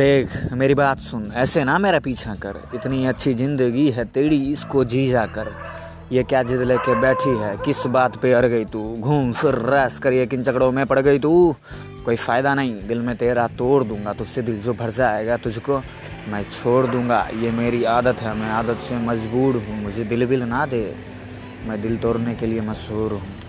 देख मेरी बात सुन, ऐसे ना मेरा पीछा कर। इतनी अच्छी जिंदगी है तेरी, इसको जी जा कर। ये क्या जिद लेके बैठी है, किस बात पे अड़ गई तू? घूम फिर रस कर, ये किन चक्करों में पड़ गई तू? कोई फ़ायदा नहीं, दिल में तेरा तोड़ दूंगा। तुझसे दिल जो भर जाएगा तुझको मैं छोड़ दूंगा। ये मेरी आदत है, मैं आदत से मजबूर हूँ, मुझे दिल बिल ना दे। मैं दिल तोड़ने के लिए मशहूर हूँ।